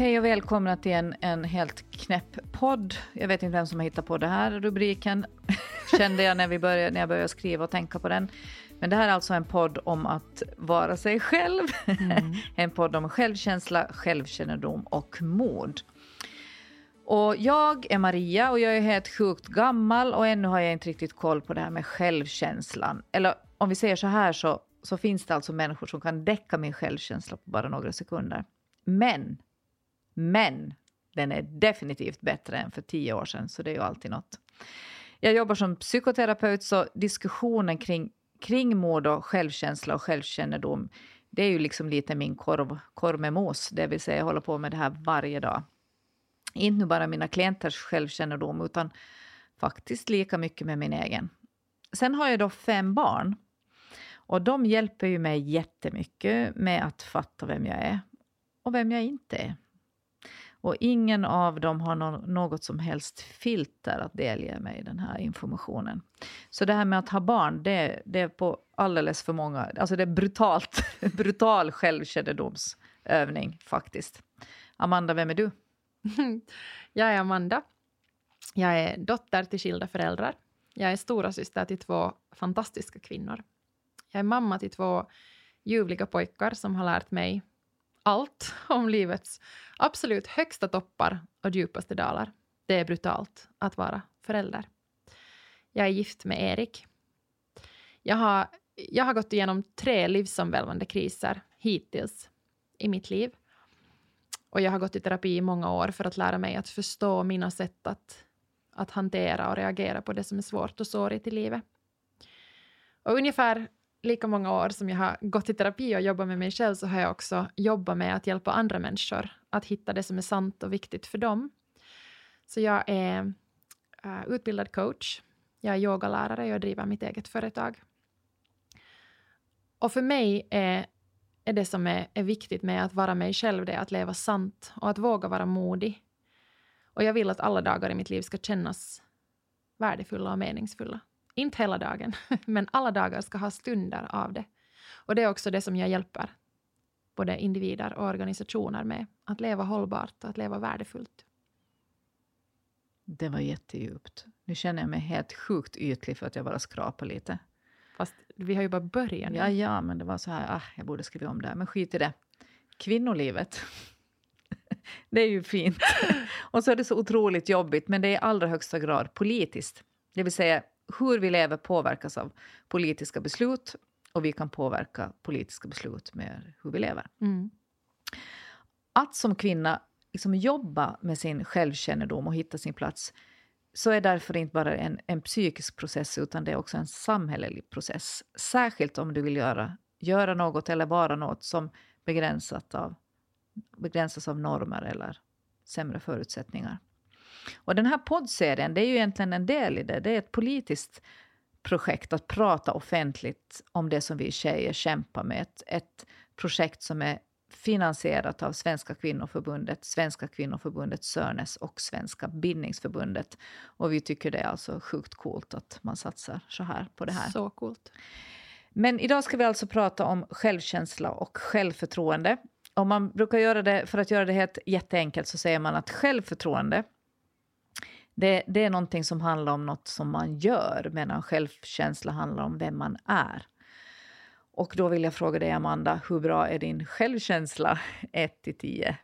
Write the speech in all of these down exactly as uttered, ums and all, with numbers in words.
Hej och välkomna till en, en helt knäpp podd. Jag vet inte vem som har hittat på det här rubriken. Kände jag när, vi började, när jag började skriva och tänka på den. Men det här är alltså en podd om att vara sig själv. Mm. En podd om självkänsla, självkännedom och mod. Och jag är Maria och jag är helt sjukt gammal. Och ännu har jag inte riktigt koll på det här med självkänslan. Eller om vi säger så här så, så finns det alltså människor som kan däcka min självkänsla på bara några sekunder. Men... Men den är definitivt bättre än för tio år sedan. Så det är ju alltid något. Jag jobbar som psykoterapeut, så diskussionen kring, kring mod och självkänsla och självkännedom. Det är ju liksom lite min korv, korv med mås. Det vill säga jag håller på med det här varje dag. Inte nu bara mina klienters självkännedom utan faktiskt lika mycket med min egen. Sen har jag då fem barn. Och de hjälper ju mig jättemycket med att fatta vem jag är och vem jag inte är. Och ingen av dem har något som helst filter att delge mig den här informationen. Så det här med att ha barn, det, det är på alldeles för många... Alltså det är brutalt, brutal självkännedomsövning faktiskt. Amanda, vem är du? Jag är Amanda. Jag är dotter till skilda föräldrar. Jag är stora syster till två fantastiska kvinnor. Jag är mamma till två ljuvliga pojkar som har lärt mig... allt om livets absolut högsta toppar och djupaste dalar. Det är brutalt att vara förälder. Jag är gift med Erik. Jag har, jag har gått igenom tre livsomvälvande kriser hittills i mitt liv. Och jag har gått i terapi i många år för att lära mig att förstå mina sätt att, att hantera och reagera på det som är svårt och sårigt i livet. Och ungefär... lika många år som jag har gått i terapi och jobbat med mig själv, så har jag också jobbat med att hjälpa andra människor att hitta det som är sant och viktigt för dem. Så jag är uh, utbildad coach. Jag är yogalärare. Jag driver mitt eget företag. Och för mig är, är det som är, är viktigt med att vara mig själv, det är att leva sant och att våga vara modig. Och jag vill att alla dagar i mitt liv ska kännas värdefulla och meningsfulla. Inte hela dagen, men alla dagar ska ha stunder av det. Och det är också det som jag hjälper både individer och organisationer med. Att leva hållbart och att leva värdefullt. Det var jättedjupt. Nu känner jag mig helt sjukt ytlig för att jag bara skrapar lite. Fast vi har ju bara börjat nu. Ja, ja, men det var så här, ah, jag borde skriva om det här. Men skit i det. Kvinnolivet. Det är ju fint. Och så är det så otroligt jobbigt, men det är i allra högsta grad politiskt. Det vill säga... hur vi lever påverkas av politiska beslut. Och vi kan påverka politiska beslut med hur vi lever. Mm. Att som kvinna liksom jobba med sin självkännedom och hitta sin plats. Så är därför inte bara en, en psykisk process utan det är också en samhällelig process. Särskilt om du vill göra, göra något eller vara något som begränsat av, begränsas av normer eller sämre förutsättningar. Och den här poddserien, det är ju egentligen en del i det. Det är ett politiskt projekt att prata offentligt om det som vi tjejer kämpar med. Ett, ett projekt som är finansierat av Svenska Kvinnoförbundet, Svenska Kvinnoförbundet i Sörnäs och Svenska Bildningsförbundet. Och vi tycker det är alltså sjukt coolt att man satsar så här på det här. Så coolt. Men idag ska vi alltså prata om självkänsla och självförtroende. Om man brukar göra det, för att göra det helt jätteenkelt, så säger man att självförtroende... Det, det är någonting som handlar om något som man gör, medan självkänsla handlar om vem man är. Och då vill jag fråga dig, Amanda, hur bra är din självkänsla ett till tio?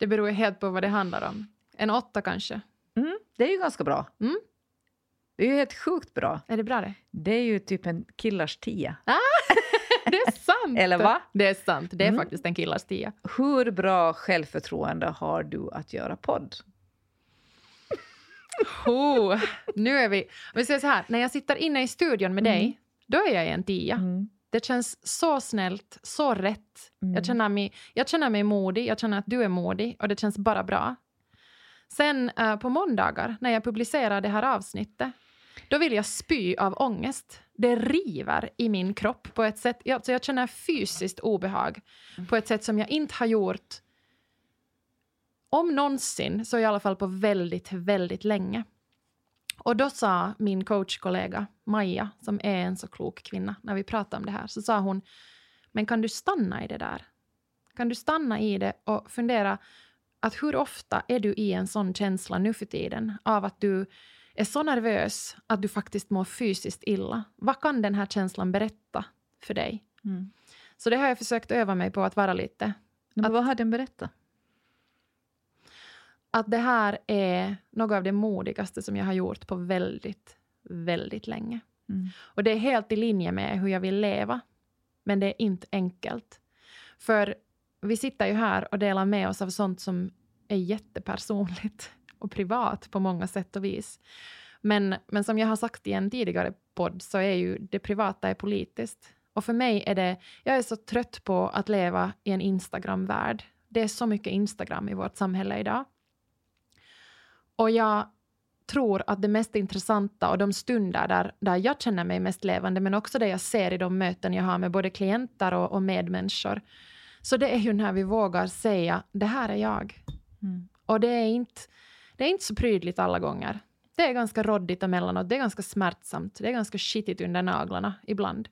Det beror ju helt på vad det handlar om. En åtta kanske. Mm, det är ju ganska bra. Mm. Det är ju helt sjukt bra. Är det bra det? Det är ju typ en killars tia. Ah! Det är sant. Eller va? Det är sant. Det är mm. faktiskt en killars tia. Hur bra självförtroende har du att göra podd? Oh, nu är vi... vi säger så här. När jag sitter inne i studion med mm. dig, då är jag en tia. Mm. Det känns så snällt, så rätt. Mm. Jag, känner mig, jag känner mig modig. Jag känner att du är modig. Och det känns bara bra. Sen uh, på måndagar, när jag publicerar det här avsnittet, då vill jag spy av ångest. Det river i min kropp på ett sätt. Jag, så jag känner fysiskt obehag. Mm. På ett sätt som jag inte har gjort. Om någonsin. Så i alla fall på väldigt, väldigt länge. Och då sa min coachkollega Maja. Som är en så klok kvinna. När vi pratade om det här. Så sa hon. Men kan du stanna i det där? Kan du stanna i det och fundera att hur ofta är du i en sån känsla nu för tiden av att du är så nervös att du faktiskt mår fysiskt illa. Vad kan den här känslan berätta för dig? Mm. Så det har jag försökt öva mig på att vara lite. Men att, vad har den berättat? Att det här är något av det modigaste som jag har gjort på väldigt, väldigt länge. Mm. Och det är helt i linje med hur jag vill leva. Men det är inte enkelt. För vi sitter ju här och delar med oss av sånt som är jättepersonligt och privat på många sätt och vis. Men, men som jag har sagt i en tidigare podd så är ju det privata är politiskt. Och för mig är det, jag är så trött på att leva i en Instagram-värld. Det är så mycket Instagram i vårt samhälle idag. Och jag tror att det mest intressanta och de stunder där, där jag känner mig mest levande, men också det jag ser i de möten jag har med både klienter och, och medmänniskor. Så det är ju när vi vågar säga, det här är jag. Mm. Och det är inte, det är inte så prydligt alla gånger. Det är ganska råddigt emellanåt, det är ganska smärtsamt, det är ganska skitigt under naglarna ibland.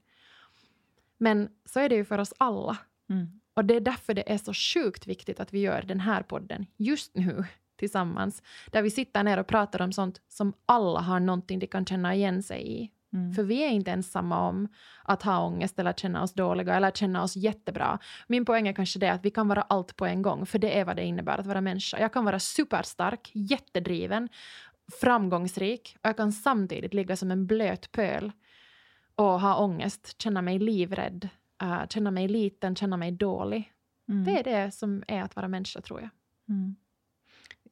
Men så är det ju för oss alla. Mm. Och det är därför det är så sjukt viktigt att vi gör den här podden just nu tillsammans. Där vi sitter ner och pratar om sånt som alla har någonting de kan känna igen sig i. Mm. För vi är inte ensamma om att ha ångest eller känna oss dåliga eller känna oss jättebra. Min poäng är kanske det att vi kan vara allt på en gång. För det är vad det innebär att vara människa. Jag kan vara superstark, jättedriven, framgångsrik. Och jag kan samtidigt ligga som en blöt pöl. Och ha ångest, känna mig livrädd, uh, känna mig liten, känna mig dålig. Mm. Det är det som är att vara människa, tror jag. Mm.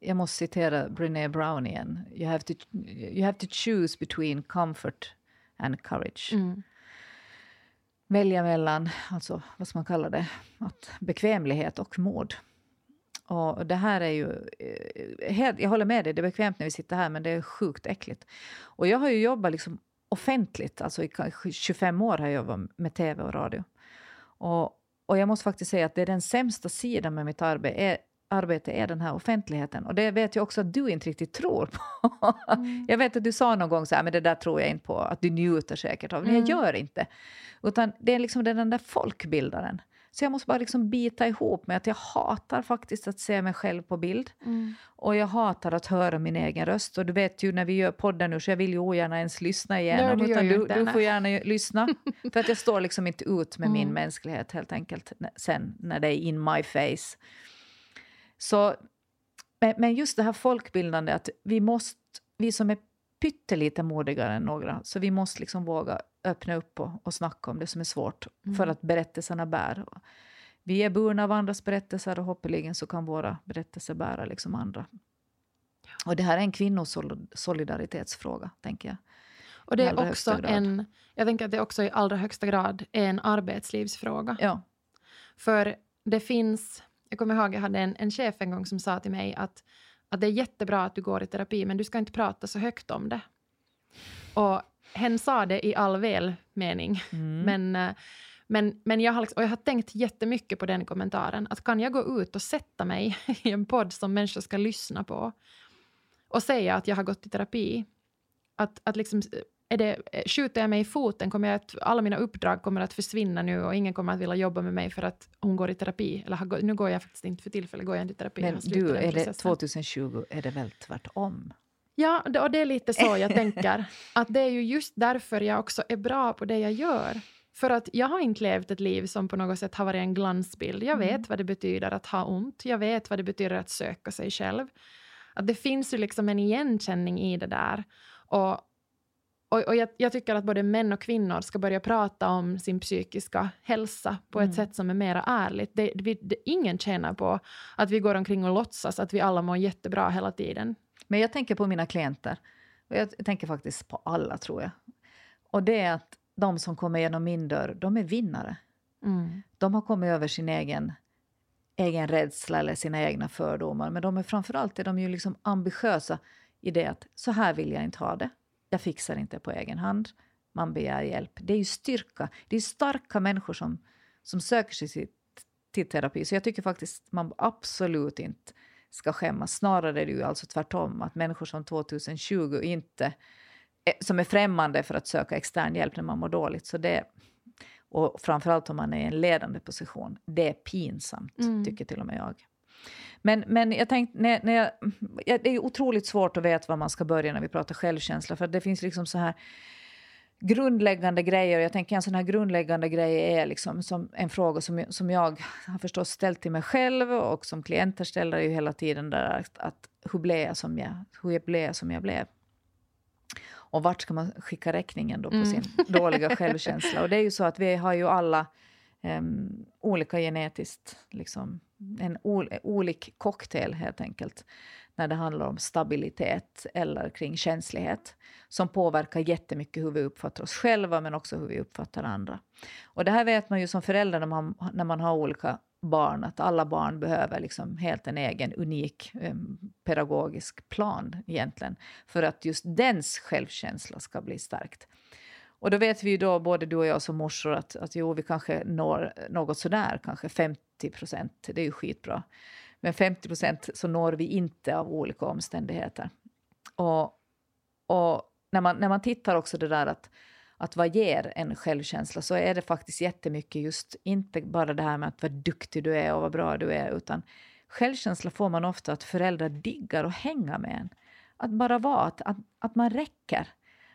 Jag måste citera Brené Brown igen. You have to, you have to choose between comfort and courage. Mm. Välja mellan, alltså vad ska man kalla det, att bekvämlighet och mod. Och det här är ju, jag håller med dig, det är bekvämt när vi sitter här, men det är sjukt äckligt. Och jag har ju jobbat liksom offentligt, alltså i tjugofem år har jag jobbat med tv och radio. Och, och jag måste faktiskt säga att det är den sämsta sidan med mitt arbete är, arbete är den här offentligheten. Och det vet jag också att du inte riktigt tror på. Mm. Jag vet att du sa någon gång så här, men det där tror jag inte på. Att du njuter säkert av. Men mm. jag gör inte. Utan det är liksom den där folkbildaren. Så jag måste bara liksom bita ihop med att jag hatar faktiskt att se mig själv på bild. Mm. Och jag hatar att höra min egen röst. Och du vet ju när vi gör podden nu så jag vill ju ogärna ens lyssna igen. Nej, utan du, du får gärna lyssna. För att jag står liksom inte ut med mm. min mänsklighet helt enkelt. Sen när det är in my face. Så, men just det här folkbildande att vi måste, vi som är pyttelite modigare än några, så vi måste liksom våga öppna upp och, och snacka om det som är svårt mm. för att berättelserna bär. Vi är burna av andras berättelser och hoppeligen så kan våra berättelser bära liksom andra. Och det här är en kvinnosolidaritetsfråga, tänker jag. Och det är också en, jag tänker att det också i allra högsta grad är en arbetslivsfråga. Ja. För det finns... Jag kommer ihåg, jag hade en, en chef en gång som sa till mig att, att det är jättebra att du går i terapi men du ska inte prata så högt om det. Och hen sa det i all väl mening. Mm. Men, men, men jag, har, och jag har tänkt jättemycket på den kommentaren. Att kan jag gå ut och sätta mig i en podd som människor ska lyssna på och säga att jag har gått i terapi. Att, att liksom... Är det, skjuter jag mig i foten kommer jag att, alla mina uppdrag kommer att försvinna nu och ingen kommer att vilja jobba med mig för att hon går i terapi eller har, nu går jag faktiskt inte för tillfället går jag inte i terapi. Men du, är det tjugohundratjugo är det väl tvärtom? Ja, det, och det är lite så jag tänker att det är ju just därför jag också är bra på det jag gör. För att jag har inte levt ett liv som på något sätt har varit en glansbild. Jag vet mm. vad det betyder att ha ont. Jag vet vad det betyder att söka sig själv. Att det finns ju liksom en igenkänning i det där och Och, och jag, jag tycker att både män och kvinnor ska börja prata om sin psykiska hälsa på ett mm. sätt som är mer ärligt. Det, vi, det, ingen tjänar på att vi går omkring och låtsas att vi alla mår jättebra hela tiden. Men jag tänker på mina klienter. Och jag tänker faktiskt på alla, tror jag. Och det är att de som kommer genom min dörr, de är vinnare. Mm. De har kommit över sin egen, egen rädsla eller sina egna fördomar. Men de är framförallt är de ju liksom ambitiösa i det att så här vill jag inte ha det. Jag fixar inte på egen hand. Man begär hjälp. Det är ju styrka. Det är starka människor som, som söker sig till, till terapi. Så jag tycker faktiskt man absolut inte ska skämmas. Snarare är det ju alltså tvärtom. Att människor som tjugotjugo inte som är främmande för att söka extern hjälp när man mår dåligt. Så det, och framförallt om man är i en ledande position, det är pinsamt, mm. tycker till och med jag. Men, men jag tänkte, när, när jag, det är otroligt svårt att veta var man ska börja när vi pratar självkänsla, för det finns liksom så här grundläggande grejer. Jag tänker en sån här grundläggande grej är liksom som en fråga som, som jag har förstås ställt till mig själv och som klienter ställer ju hela tiden där, att, att hur blev jag som jag, hur jag blev som jag blev. Och vart ska man skicka räkningen då på mm. sin dåliga självkänsla? Och det är ju så att vi har ju alla um, olika genetiskt, liksom en ol, olik cocktail helt enkelt. När det handlar om stabilitet eller kring känslighet. Som påverkar jättemycket hur vi uppfattar oss själva men också hur vi uppfattar andra. Och det här vet man ju som förälder när man, när man har olika barn. Att alla barn behöver liksom helt en egen unik eh, pedagogisk plan egentligen. För att just dens självkänsla ska bli starkt. Och då vet vi ju då både du och jag som morsor att, att jo, vi kanske når något sådär. Kanske femtio procent, det är ju skitbra. Men femtio procent så når vi inte av olika omständigheter. Och, och när, man, när man tittar också det där att, att vad ger en självkänsla, så är det faktiskt jättemycket just inte bara det här med att vad duktig du är och vad bra du är, utan självkänsla får man ofta att föräldrar diggar och hänga med en. Att bara vara, att, att, att man räcker.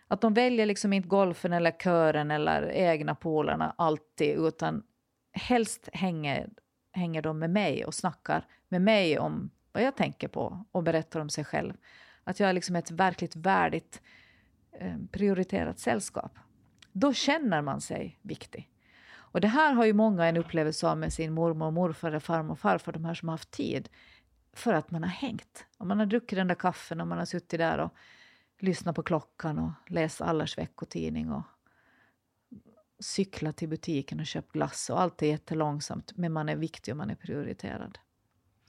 Att de väljer liksom inte golfen eller kören eller egna polarna alltid, utan helst hänger hänger de med mig och snackar med mig om vad jag tänker på och berättar om sig själv. Att jag är liksom ett verkligt värdigt eh, prioriterat sällskap. Då känner man sig viktig. Och det här har ju många en upplevelse av med sin mormor och morfar, farmor och farfar, de här som har haft tid för att man har hängt. Och man har druckit den där kaffen och man har suttit där och lyssnat på klockan och läst allars veckotidning och cykla till butiken och köpa glass, och allt är jättelångsamt, men man är viktig och man är prioriterad.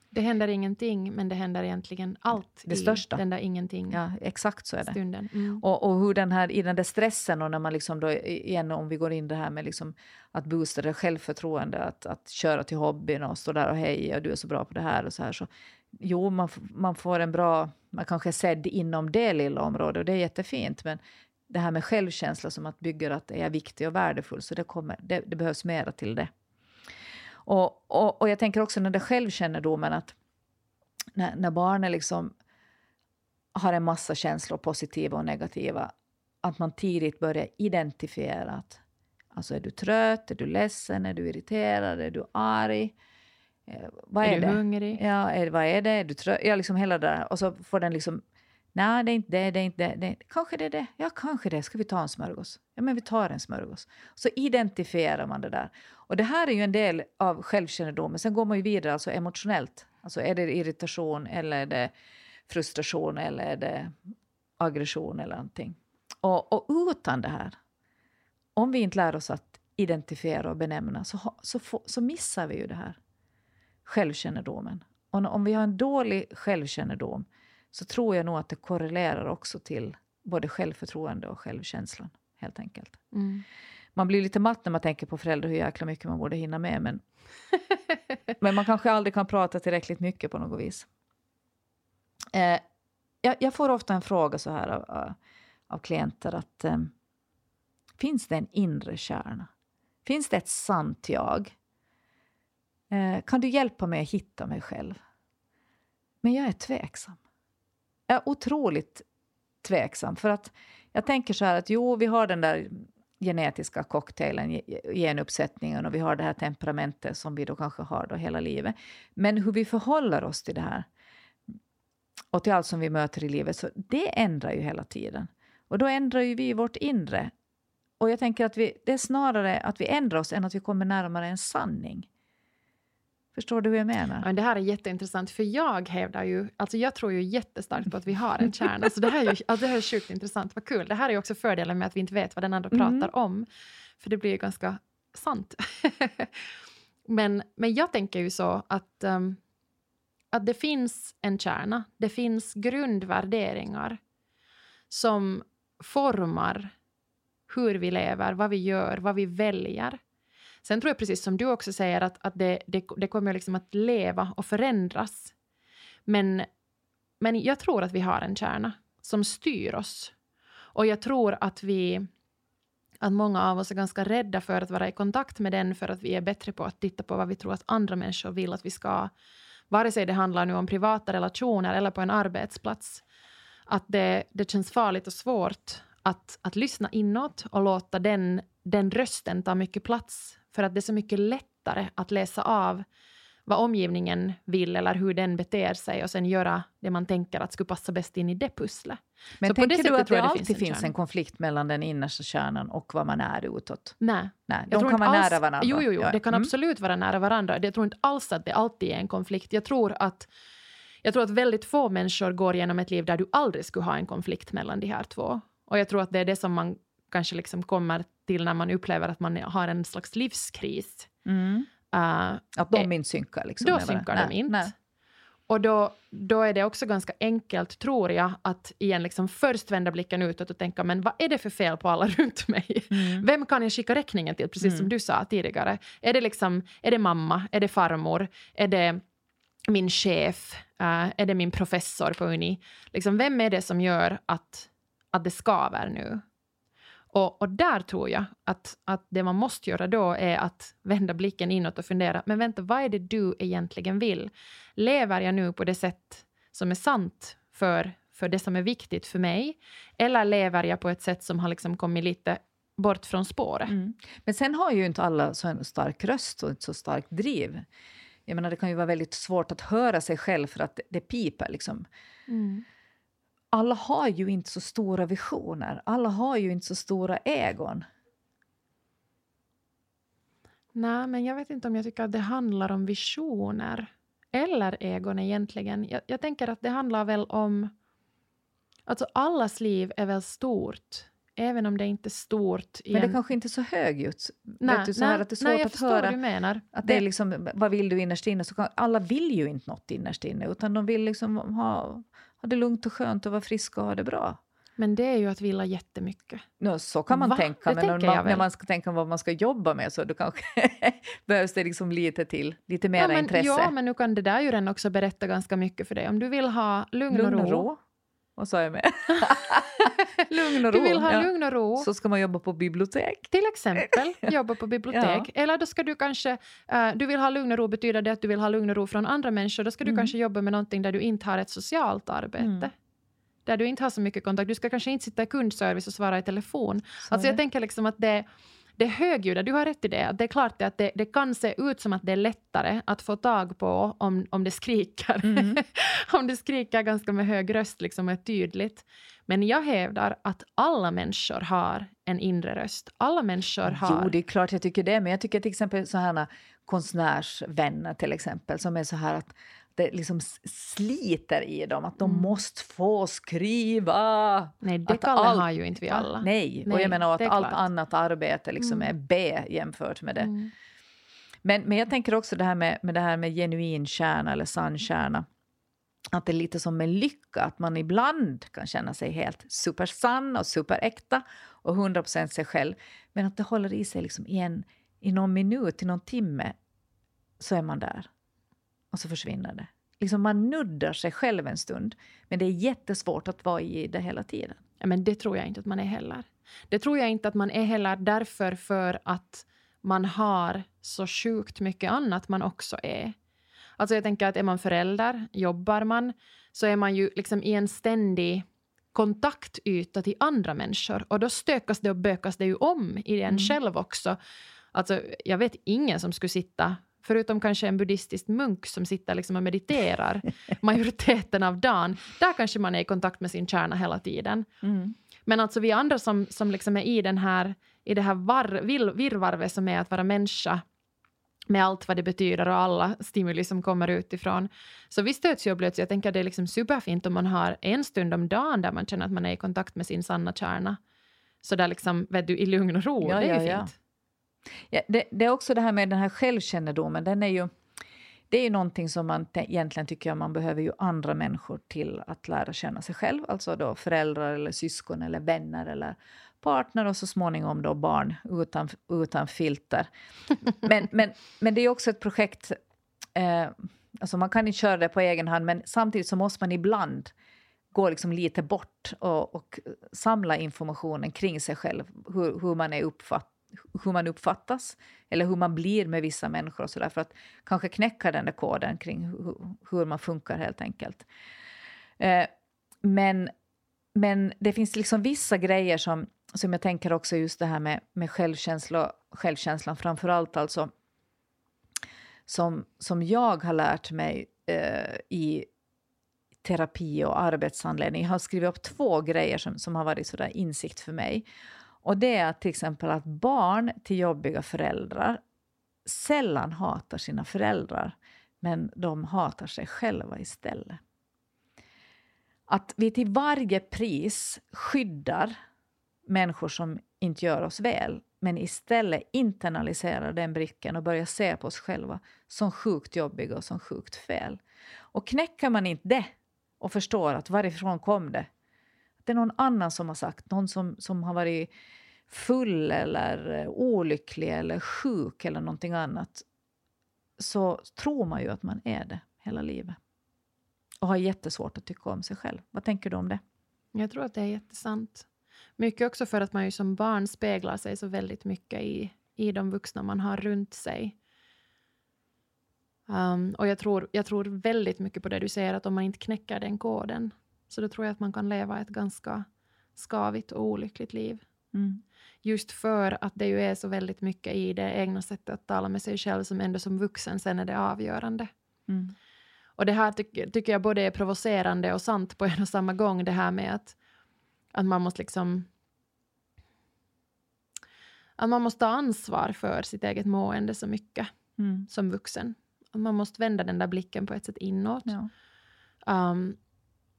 Det händer ingenting, men det händer egentligen allt. Det i största. Den där ingenting. Ja, exakt så är det. Stunden. Mm. Och, och hur den här, i den där stressen, och när man liksom då, igen om vi går in det här med liksom att boosta det självförtroende, att, att köra till hobbyn och stå där och hej, och du är så bra på det här och så här, så jo, man, man får en bra, man kanske är sedd inom det lilla området och det är jättefint, men det här med självkänsla som att bygger att det är viktig och värdefull. Så det, kommer, det, det behövs mera till det. Och, och, och jag tänker också när det självkännedomen. Att när, när barnen liksom har en massa känslor. Positiva och negativa. Att man tidigt börjar identifiera. Att, alltså är du trött? Är du ledsen? Är du irriterad? Är du arg? Eh, vad är, är du det? Hungrig? Ja, är, vad är det? Är du trött? Ja, liksom hela det där. Och så får den liksom... Nej, det är inte det, det är inte det, det. Kanske det är det. Ja, kanske det. Ska vi ta en smörgås? Ja, men vi tar en smörgås. Så identifierar man det där. Och det här är ju en del av självkännedomen. Sen går man ju vidare alltså emotionellt. Alltså är det irritation eller är det frustration eller är det aggression eller någonting. Och, och utan det här, om vi inte lär oss att identifiera och benämna, så, ha, så, få, så missar vi ju det här. Självkännedomen. Och om vi har en dålig självkännedom, så tror jag nog att det korrelerar också till både självförtroende och självkänslan, helt enkelt. Mm. Man blir lite matt när man tänker på föräldrar, hur jäkla mycket man borde hinna med. Men, men man kanske aldrig kan prata tillräckligt mycket på något vis. Eh, jag, jag får ofta en fråga så här av, av klienter. Att, eh, finns det en inre kärna? Finns det ett sant jag? Eh, kan du hjälpa mig att hitta mig själv? Men jag är tveksam. Jag är otroligt tveksam, för att jag tänker så här att jo, vi har den där genetiska cocktailen, genuppsättningen, och vi har det här temperamentet som vi då kanske har då hela livet. Men hur vi förhåller oss till det här och till allt som vi möter i livet, så det ändrar ju hela tiden. Och då ändrar ju vi vårt inre. Och jag tänker att vi, det är snarare att vi ändrar oss än att vi kommer närmare en sanning. Förstår du hur jag menar? Ja, det här är jätteintressant, för jag hävdar ju, alltså jag tror ju jättestarkt på att vi har en kärna. Så det här är ju, alltså det här är sjukt intressant, vad kul. Det här är ju också fördelen med att vi inte vet vad den andra mm. pratar om. För det blir ju ganska sant. men, men jag tänker ju så att, um, att det finns en kärna. Det finns grundvärderingar som formar hur vi lever, vad vi gör, vad vi väljer. Sen tror jag precis som du också säger att, att det, det, det kommer liksom att leva och förändras. Men, men jag tror att vi har en kärna som styr oss. Och jag tror att vi att många av oss är ganska rädda för att vara i kontakt med den, för att vi är bättre på att titta på vad vi tror att andra människor vill att vi ska, vare sig det handlar nu om privata relationer eller på en arbetsplats. Att det, det känns farligt och svårt att, att lyssna inåt och låta den, den rösten ta mycket plats, för att det är så mycket lättare att läsa av vad omgivningen vill eller hur den beter sig och sen göra det man tänker att skulle passa bäst in i det pusslet. Men så tänker du att det, det alltid finns en, finns en konflikt mellan den innersta kärnan och vad man är utåt? Nej. Nej, de kan vara alls nära varandra. Jo, jo, jo. Ja. Det kan mm. absolut vara nära varandra. Jag tror inte alls att det alltid är en konflikt. Jag tror att jag tror att väldigt få människor går igenom ett liv där du aldrig skulle ha en konflikt mellan de här två. Och jag tror att det är det som man kanske liksom kommer till när man upplever att man har en slags livskris. Mm. Uh, att de inte synkar liksom. Då synkar de nej, inte. Nej. Och då, då är det också ganska enkelt, tror jag, att igen liksom först vända blicken utåt och tänka, men vad är det för fel på alla runt mig? Mm. Vem kan jag skicka räkningen till? Precis mm. som du sa tidigare. Är det liksom, är det mamma? Är det farmor? Är det min chef? Uh, är det min professor på uni? Liksom, vem är det som gör att, att det skaver nu? Och, och där tror jag att, att det man måste göra då är att vända blicken inåt och fundera. Men vänta, vad är det du egentligen vill? Lever jag nu på det sätt som är sant för, för det som är viktigt för mig? Eller lever jag på ett sätt som har liksom kommit lite bort från spåret? Mm. Men sen har ju inte alla så en stark röst och ett så starkt driv. Jag menar, det kan ju vara väldigt svårt att höra sig själv för att det, det piper liksom. Mm. Alla har ju inte så stora visioner. Alla har ju inte så stora ägon. Nej, men jag vet inte om jag tycker att det handlar om visioner. Eller ägon egentligen. Jag, jag tänker att det handlar väl om... Alltså allas liv är väl stort. Även om det inte är stort. Men det en... kanske inte är så högljutt. Nej, vet du, så nej, här att det är svårt nej, jag att förstår höra. Du menar. Att det... det är liksom, vad vill du innerst inne? Så kan, alla vill ju inte något innerst inne. Utan de vill liksom ha... Det är lugnt och skönt och vara frisk och ha det bra. Men det är ju att vilja jättemycket. No, så kan man Va? tänka. Men när man, när man ska tänka om vad man ska jobba med, så då kanske behövs det liksom lite till. Lite mer ja, intresse. Ja, men nu kan det där ju den också berätta ganska mycket för dig. Om du vill ha lugn, lugn och ro. ro. Vad sa jag med? lugn och ro. Du vill ha ja. lugn och ro. Så ska man jobba på bibliotek. Till exempel jobba på bibliotek. Ja. Eller då ska du kanske, uh, du vill ha lugn och ro, betyder det att du vill ha lugn och ro från andra människor. Då ska du mm. kanske jobba med någonting där du inte har ett socialt arbete. Mm. Där du inte har så mycket kontakt. Du ska kanske inte sitta i kundservice och svara i telefon. Så alltså jag det. tänker liksom att det, det högljudda, du har rätt i det. Det är klart att det, det kan se ut som att det är lättare att få tag på om, om det skriker. Mm. om det skriker ganska med hög röst liksom är tydligt. Men jag hävdar att alla människor har en inre röst. Alla människor har... Jo, det är klart jag tycker det. Men jag tycker till exempel så här konstnärsvänner till exempel. Som är så här att det liksom sliter i dem. Att de mm. måste få skriva. Nej, det all... har ju inte vi alla. Nej, nej och jag menar att allt annat arbete liksom mm. är B jämfört med det. Mm. Men, men jag tänker också det här med, med det här med genuin kärna eller sann kärna. Att det är lite som en lycka. Att man ibland kan känna sig helt supersann och superäkta. Och hundra procent sig själv. Men att det håller i sig liksom i, en, i någon minut, i någon timme. Så är man där. Och så försvinner det. Liksom man nuddar sig själv en stund. Men det är jättesvårt att vara i det hela tiden. Ja, men det tror jag inte att man är heller. Det tror jag inte att man är heller. Därför för att man har så sjukt mycket annat man också är. Alltså jag tänker att är man förälder, jobbar man, så är man ju liksom i en ständig kontaktyta till andra människor. Och då stökas det och bökas det ju om i den mm. själv också. Alltså jag vet ingen som skulle sitta, förutom kanske en buddhistisk munk som sitter liksom och mediterar majoriteten av dagen. Där kanske man är i kontakt med sin kärna hela tiden. Mm. Men alltså vi andra som, som liksom är i, den här, i det här var, vir, virrvarvet som är att vara människa. Med allt vad det betyder och alla stimuli som kommer utifrån. Så vi stöts ju och blöts. Jag tänker att det är liksom superfint om man har en stund om dagen där man känner att man är i kontakt med sin sanna kärna. Så där liksom, vet du, i lugn och ro. Ja, det är ja, ju fint. Ja. Ja, det, det är också det här med den här självkännedomen. Den är ju, det är ju någonting som man te- egentligen tycker jag man behöver ju andra människor till att lära känna sig själv. Alltså då föräldrar eller syskon eller vänner eller... partner och så småningom då barn utan, utan filter. Men, men, men det är också ett projekt, eh, alltså man kan inte köra det på egen hand, men samtidigt så måste man ibland gå liksom lite bort och, och samla informationen kring sig själv. Hur, hur, man är uppfatt, hur man uppfattas eller hur man blir med vissa människor och sådär. För att kanske knäcka den där koden kring hur, hur man funkar helt enkelt. Eh, men, men det finns liksom vissa grejer som, som jag tänker också just det här med, med självkänsla, självkänslan framförallt alltså. Som, som jag har lärt mig eh, i terapi och arbetshandledning. Jag har skrivit upp två grejer som, som har varit sådär insikt för mig. Och det är till exempel att barn till jobbiga föräldrar sällan hatar sina föräldrar. Men de hatar sig själva istället. Att vi till varje pris skyddar människor som inte gör oss väl. Men istället internaliserar den brickan och börjar se på oss själva som sjukt jobbiga och som sjukt fel. Och knäcker man inte det och förstår att varifrån kom det. Att det är någon annan som har sagt. Någon som, som har varit full eller olycklig eller sjuk eller någonting annat. Så tror man ju att man är det hela livet. Och har jättesvårt att tycka om sig själv. Vad tänker du om det? Jag tror att det är jättesant. Mycket också för att man ju som barn speglar sig så väldigt mycket i, i de vuxna man har runt sig. Um, och jag tror, jag tror väldigt mycket på det du säger, att om man inte knäcker den koden så då tror jag att man kan leva ett ganska skavigt och olyckligt liv. Mm. Just för att det ju är så väldigt mycket i det egna sättet att tala med sig själv som ändå som vuxen sen är det avgörande. Mm. Och det här ty- tycker jag både är provocerande och sant på en och samma gång, det här med att Att man måste liksom att man måste ta ansvar för sitt eget mående så mycket mm. som vuxen. Att man måste vända den där blicken på ett sätt inåt. Ja. Um,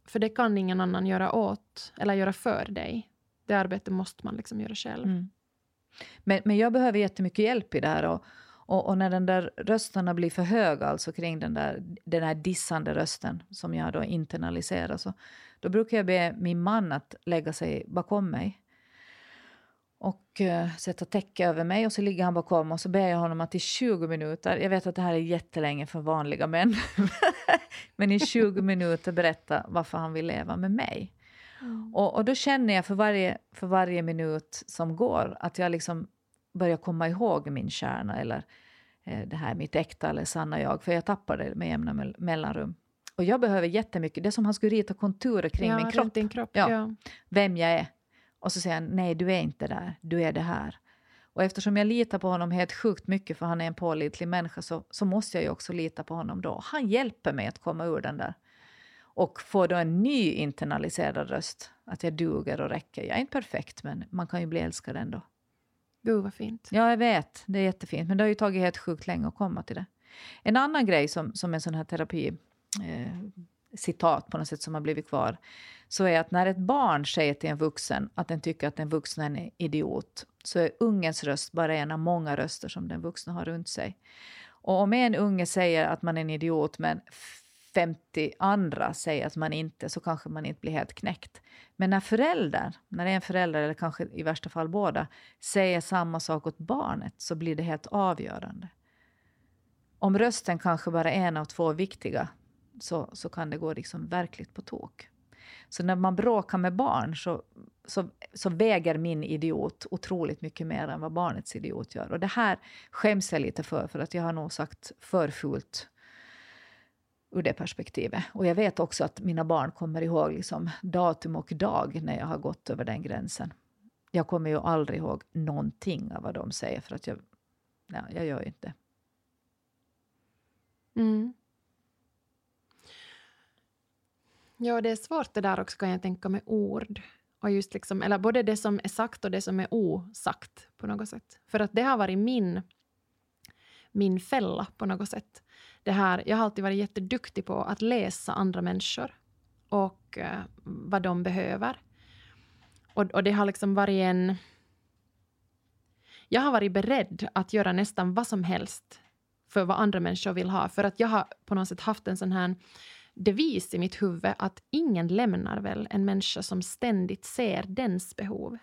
för det kan ingen annan göra åt eller göra för dig. Det arbetet måste man liksom göra själv. Mm. Men, men jag behöver jättemycket hjälp i det här. Och, och, och när den där rösterna blir för höga, alltså kring den där, den där dissande rösten som jag då internaliserar så. Då brukar jag be min man att lägga sig bakom mig. Och uh, sätta täcke över mig. Och så ligger han bakom. Och så ber jag honom att i tjugo minuter. Jag vet att det här är jättelänge för vanliga män. men i tjugo minuter berätta varför han vill leva med mig. Mm. Och, och då känner jag för varje, för varje minut som går. Att jag liksom börjar komma ihåg min kärna. Eller eh, det här mitt äkta eller sanna jag. För jag tappar det med jämna me- mellanrum. Och jag behöver jättemycket. Det är som han skulle rita konturer kring ja, min kropp. Din kropp ja. Ja. Vem jag är. Och så säger han, nej du är inte där. Du är det här. Och eftersom jag litar på honom helt sjukt mycket. För han är en pålitlig människa. Så, så måste jag ju också lita på honom då. Han hjälper mig att komma ur den där. Och få då en ny internaliserad röst. Att jag duger och räcker. Jag är inte perfekt men man kan ju bli älskad ändå. Gud vad fint. Ja jag vet. Det är jättefint. Men det har ju tagit helt sjukt länge att komma till det. En annan grej som, som en sån här terapi... Eh, citat på något sätt som har blivit kvar så är att när ett barn säger till en vuxen att den tycker att den vuxna är en idiot så är ungens röst bara en av många röster som den vuxna har runt sig. Och om en unge säger att man är en idiot men femtio andra säger att man inte, så kanske man inte blir helt knäckt. Men när föräldrar, när det är en förälder eller kanske i värsta fall båda säger samma sak åt barnet så blir det helt avgörande. Om rösten kanske bara är en av två viktiga Så, så kan det gå liksom verkligt på tok. Så när man bråkar med barn så, så, så väger min idiot otroligt mycket mer än vad barnets idiot gör. Och det här skäms jag lite för för att jag har nog sagt för fult ur det perspektivet. Och jag vet också att mina barn kommer ihåg liksom datum och dag när jag har gått över den gränsen. Jag kommer ju aldrig ihåg någonting av vad de säger för att jag, nej, jag gör ju inte. Mm. Ja, det är svårt det där också kan jag tänka med ord. Och just liksom, eller både det som är sagt och det som är osagt på något sätt. För att det har varit min, min fälla på något sätt. Det här, jag har alltid varit jätteduktig på att läsa andra människor. Och eh, vad de behöver. Och, och det har liksom varit en... Jag har varit beredd att göra nästan vad som helst för vad andra människor vill ha. För att jag har på något sätt haft en sån här... devis i mitt huvud att ingen lämnar väl en människa som ständigt ser dens behov.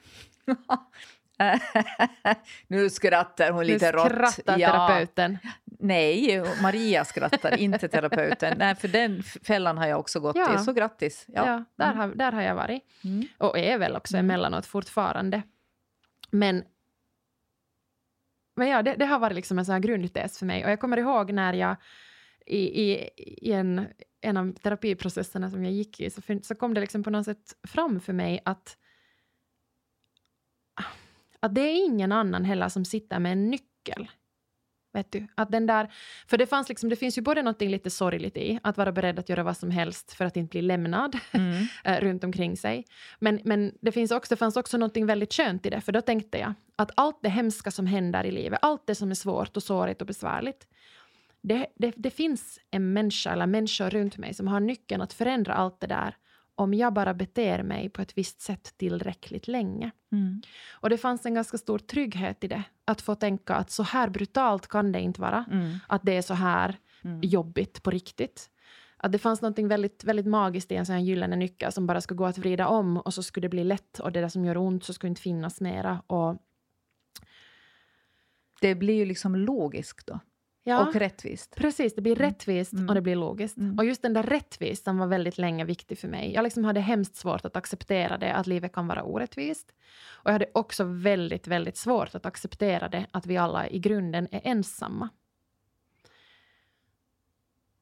nu skrattar hon lite rått. Nu skrattar terapeuten. Ja. Nej, Maria skrattar, inte terapeuten. Nej, för den fällan har jag också gått ja. i. Så grattis. Ja, ja där, mm. har, där har jag varit. Mm. Och är väl också mm. emellanåt fortfarande. Men, men ja, det, det har varit liksom en sån här grundlig test för mig. Och jag kommer ihåg när jag i, i, i en, en av terapiprocesserna som jag gick i. Så, så kom det liksom på något sätt fram för mig att... Att det är ingen annan heller som sitter med en nyckel. Vet du? Att den där, för det, fanns liksom, det finns ju både något lite sorgligt i. Att vara beredd att göra vad som helst för att inte bli lämnad mm. runt omkring sig. Men, men det, finns också, det fanns också något väldigt skönt i det. För då tänkte jag att allt det hemska som händer i livet. Allt det som är svårt och sårigt och besvärligt. Det, det, det finns en människa eller människor runt mig som har nyckeln att förändra allt det där. Om jag bara beter mig på ett visst sätt tillräckligt länge. Mm. Och det fanns en ganska stor trygghet i det. Att få tänka att så här brutalt kan det inte vara. Mm. Att det är så här mm. jobbigt på riktigt. Att det fanns något väldigt, väldigt magiskt i en sån här gyllene nyckel. Som bara skulle gå att vrida om. Och så skulle det bli lätt. Och det där som gör ont så skulle inte finnas mera. Och... Det blir ju liksom logiskt då. Ja, och rättvist. Precis, det blir mm. rättvist mm. och det blir logiskt. Mm. Och just den där rättvisan var väldigt länge viktig för mig. Jag liksom hade hemskt svårt att acceptera det, att livet kan vara orättvist. Och jag hade också väldigt, väldigt svårt att acceptera det, att vi alla i grunden är ensamma.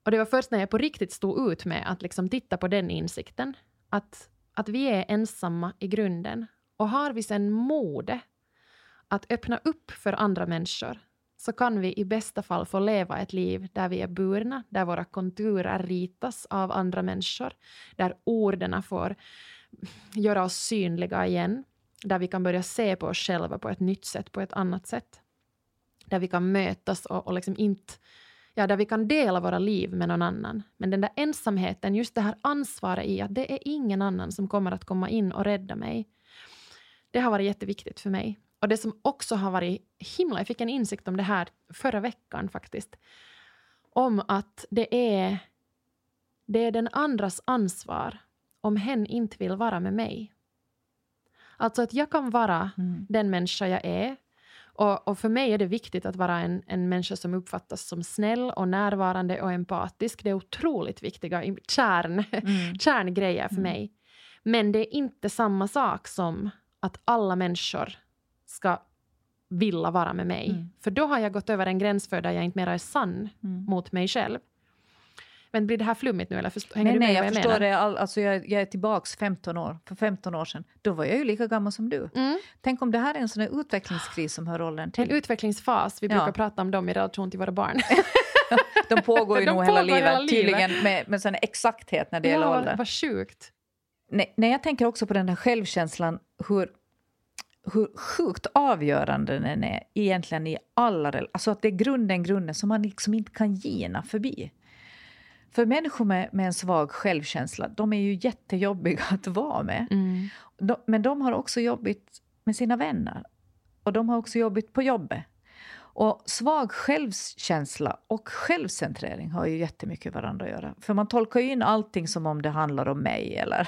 Och det var först när jag på riktigt stod ut med att liksom titta på den insikten. Att, att vi är ensamma i grunden. Och har vi sen mode att öppna upp för andra människor, så kan vi i bästa fall få leva ett liv där vi är burna, där våra konturer ritas av andra människor, där orden får göra oss synliga igen, där vi kan börja se på oss själva på ett nytt sätt, på ett annat sätt. Där vi kan mötas och, och liksom inte, ja, där vi kan dela våra liv med någon annan. Men den där ensamheten, just det här ansvaret i att det är ingen annan som kommer att komma in och rädda mig. Det har varit jätteviktigt för mig. Och det som också har varit himla... Jag fick en insikt om det här förra veckan faktiskt. Om att det är, det är den andras ansvar om hen inte vill vara med mig. Alltså att jag kan vara mm. den människa jag är. Och, och för mig är det viktigt att vara en, en människa som uppfattas som snäll och närvarande och empatisk. Det är otroligt viktiga kärn, mm. kärngrejer för mm. mig. Men det är inte samma sak som att alla människor... ska vilja vara med mig. Mm. För då har jag gått över en gräns för där jag inte mera är sann mm. mot mig själv. Men blir det här flummigt nu? Eller först- hänger nej, du med nej, jag, jag förstår menar? Det. All, alltså jag, jag är tillbaks femton år. För femton år sedan. Då var jag ju lika gammal som du. Mm. Tänk om det här är en sån här utvecklingskris som hör rollen till. En utvecklingsfas. Vi brukar ja. prata om dem i relation till våra barn. De pågår ju De nog pågår hela livet. Hela tydligen med, med sån exakthet när det gäller ja, åldern. Ja, vad sjukt. Nej, nej, jag tänker också på den här självkänslan. Hur... hur sjukt avgörande den är egentligen i alla... Alltså att det är grunden, grunden som man liksom inte kan gina förbi. För människor med, med en svag självkänsla, de är ju jättejobbiga att vara med. Mm. De, men de har också jobbigt med sina vänner. Och de har också jobbigt på jobbet. Och svag självkänsla och självcentrering har ju jättemycket varandra att göra. För man tolkar ju in allting som om det handlar om mig. Eller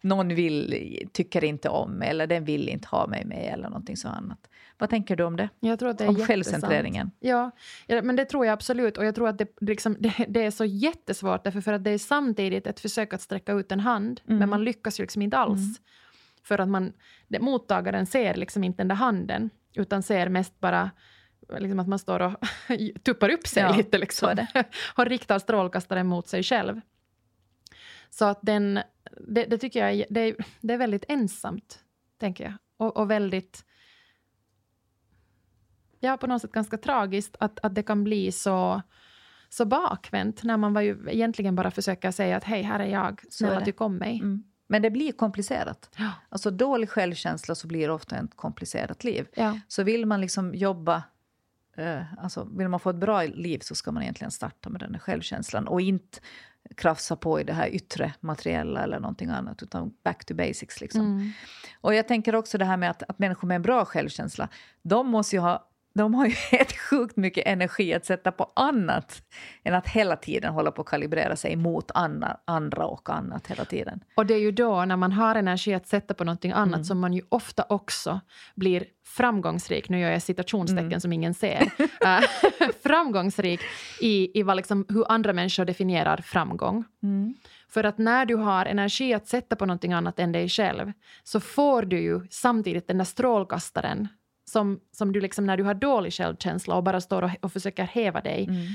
någon vill, tycker inte om. Eller den vill inte ha mig med. Eller någonting så annat. Vad tänker du om det? Jag tror att det är om självcentreringen. Ja, men det tror jag absolut. Och jag tror att det, liksom, det, det är så jättesvårt. Därför för att det är samtidigt ett försök att sträcka ut en hand. Mm. Men man lyckas ju liksom inte alls. Mm. För att man, det, mottagaren ser liksom inte den där handen. Utan ser mest bara... Liksom att man står och tuppar upp sig ja, lite liksom. Det. Har riktat strålkastaren mot sig själv. Så att den, det, det tycker jag, det är, det är väldigt ensamt, tänker jag. Och, och väldigt, ja på något sätt ganska tragiskt att, att det kan bli så, så bakvänt. När man var ju egentligen bara försöker säga att hej, här är jag, snälla att du kom mig. Mm. Men det blir komplicerat. Ja. Alltså dålig självkänsla så blir det ofta ett komplicerat liv. Ja. Så vill man liksom jobba... Alltså, vill man få ett bra liv så ska man egentligen starta med den här självkänslan. Och inte krafsa på i det här yttre materiella eller någonting annat. Utan back to basics liksom. Mm. Och jag tänker också det här med att, att människor med en bra självkänsla. De måste ju ha de har ju helt sjukt mycket energi att sätta på annat än att hela tiden hålla på att kalibrera sig mot anna, andra och annat hela tiden. Och det är ju då när man har energi att sätta på någonting annat mm. som man ju ofta också blir framgångsrik. Nu gör jag citationstecken mm. som ingen ser. Framgångsrik i, i vad liksom, hur andra människor definierar framgång. Mm. För att när du har energi att sätta på någonting annat än dig själv så får du ju samtidigt den där strålkastaren som, som du liksom när du har dålig självkänsla och bara står och, och försöker häva dig mm.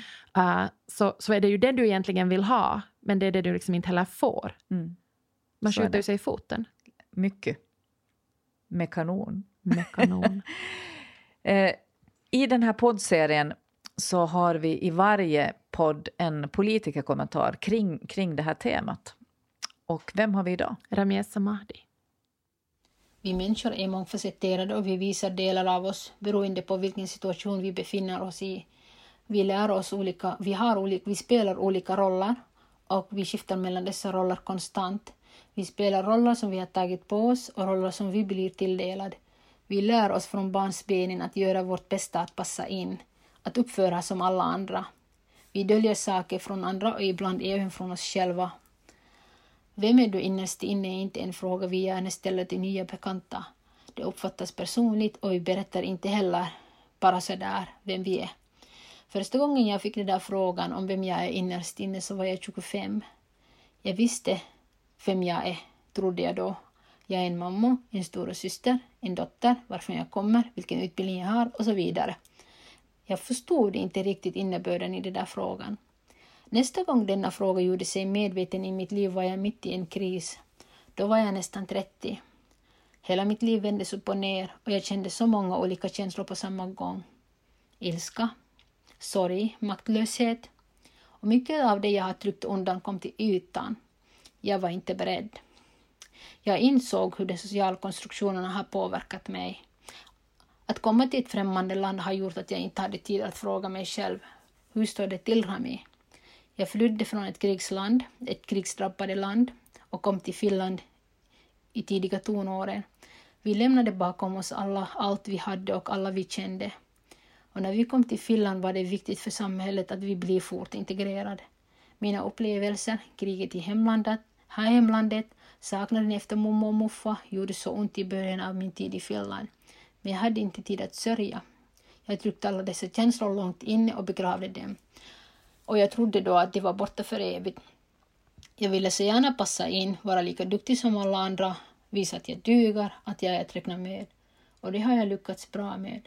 uh, så, så är det ju det du egentligen vill ha, men det är det du liksom inte heller får. Mm. Man så skjuter ju sig i foten. Mycket. Med kanon. Med kanon. uh, I den här poddserien så har vi i varje podd en politikerkommentar kring, kring det här temat. Och vem har vi idag? Ramieza Mahdi. Vi människor är mångfacetterade och vi visar delar av oss beroende på vilken situation vi befinner oss i. Vi lär oss olika, vi, har olika, vi spelar olika roller och vi skiftar mellan dessa roller konstant. Vi spelar roller som vi har tagit på oss och roller som vi blir tilldelade. Vi lär oss från barnsbenen att göra vårt bästa att passa in, att uppföra som alla andra. Vi döljer saker från andra och ibland även från oss själva. Vem är du innerst inne är inte en fråga vi gärna ställer till nya bekanta. Det uppfattas personligt och vi berättar inte heller bara sådär vem vi är. Första gången jag fick den där frågan om vem jag är innerst inne så var jag tjugofem. Jag visste vem jag är, trodde jag då. Jag är en mamma, en stora syster, en dotter, varifrån jag kommer, vilken utbildning jag har och så vidare. Jag förstod inte riktigt innebörden i den där frågan. Nästa gång denna fråga gjorde sig medveten i mitt liv var jag mitt i en kris. Då var jag nästan trettio. Hela mitt liv vändes upp och ner och jag kände så många olika känslor på samma gång. Ilska, sorg, maktlöshet och mycket av det jag har tryckt undan kom till ytan. Jag var inte beredd. Jag insåg hur de sociala konstruktionerna har påverkat mig. Att komma till ett främmande land har gjort att jag inte hade tid att fråga mig själv. Hur står det till, Rami? Jag flydde från ett krigsland, ett krigsdrabbade land och kom till Finland i tidiga tonåren. Vi lämnade bakom oss alla, allt vi hade och alla vi kände. Och när vi kom till Finland var det viktigt för samhället att vi blev fort integrerade. Mina upplevelser, kriget i hemlandet, här hemlandet, saknaden efter mormor och morfar gjorde så ont i början av min tid i Finland. Men jag hade inte tid att sörja. Jag tryckte alla dessa känslor långt inne och begravde dem. Och jag trodde då att det var borta för evigt. Jag ville så gärna passa in, vara lika duktig som alla andra, visa att jag duger, att jag är att räkna med. Och det har jag lyckats bra med.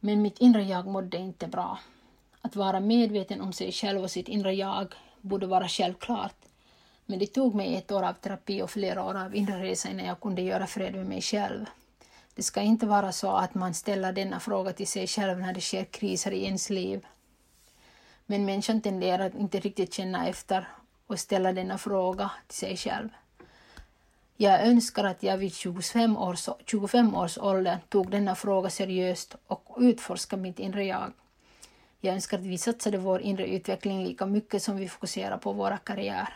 Men mitt inre jag mådde inte bra. Att vara medveten om sig själv och sitt inre jag borde vara självklart. Men det tog mig ett år av terapi och flera år av inre resa innan jag kunde göra fred med mig själv. Det ska inte vara så att man ställer denna fråga till sig själv när det sker kriser i ens liv. Men människan tenderar att inte riktigt känna efter och ställa denna fråga till sig själv. Jag önskar att jag vid tjugofem års, tjugofem års ålder tog denna fråga seriöst och utforskade mitt inre jag. Jag önskar att vi satsade vår inre utveckling lika mycket som vi fokuserar på våra karriär.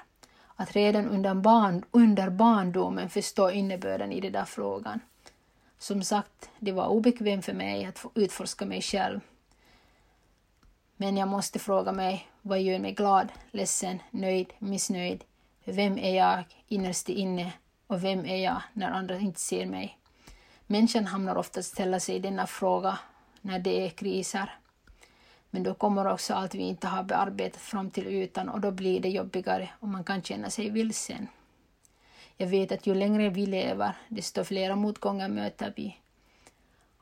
Att redan under, barn, under barndomen förstå innebörden i den där frågan. Som sagt, det var obekvämt för mig att utforska mig själv. Men jag måste fråga mig, vad gör mig glad, ledsen, nöjd, missnöjd? Vem är jag innerst inne och vem är jag när andra inte ser mig? Människan hamnar ofta att ställa sig denna fråga när det är kriser. Men då kommer också allt vi inte har bearbetat fram till ytan och då blir det jobbigare och man kan känna sig vilsen. Jag vet att ju längre vi lever, desto flera motgångar möter vi.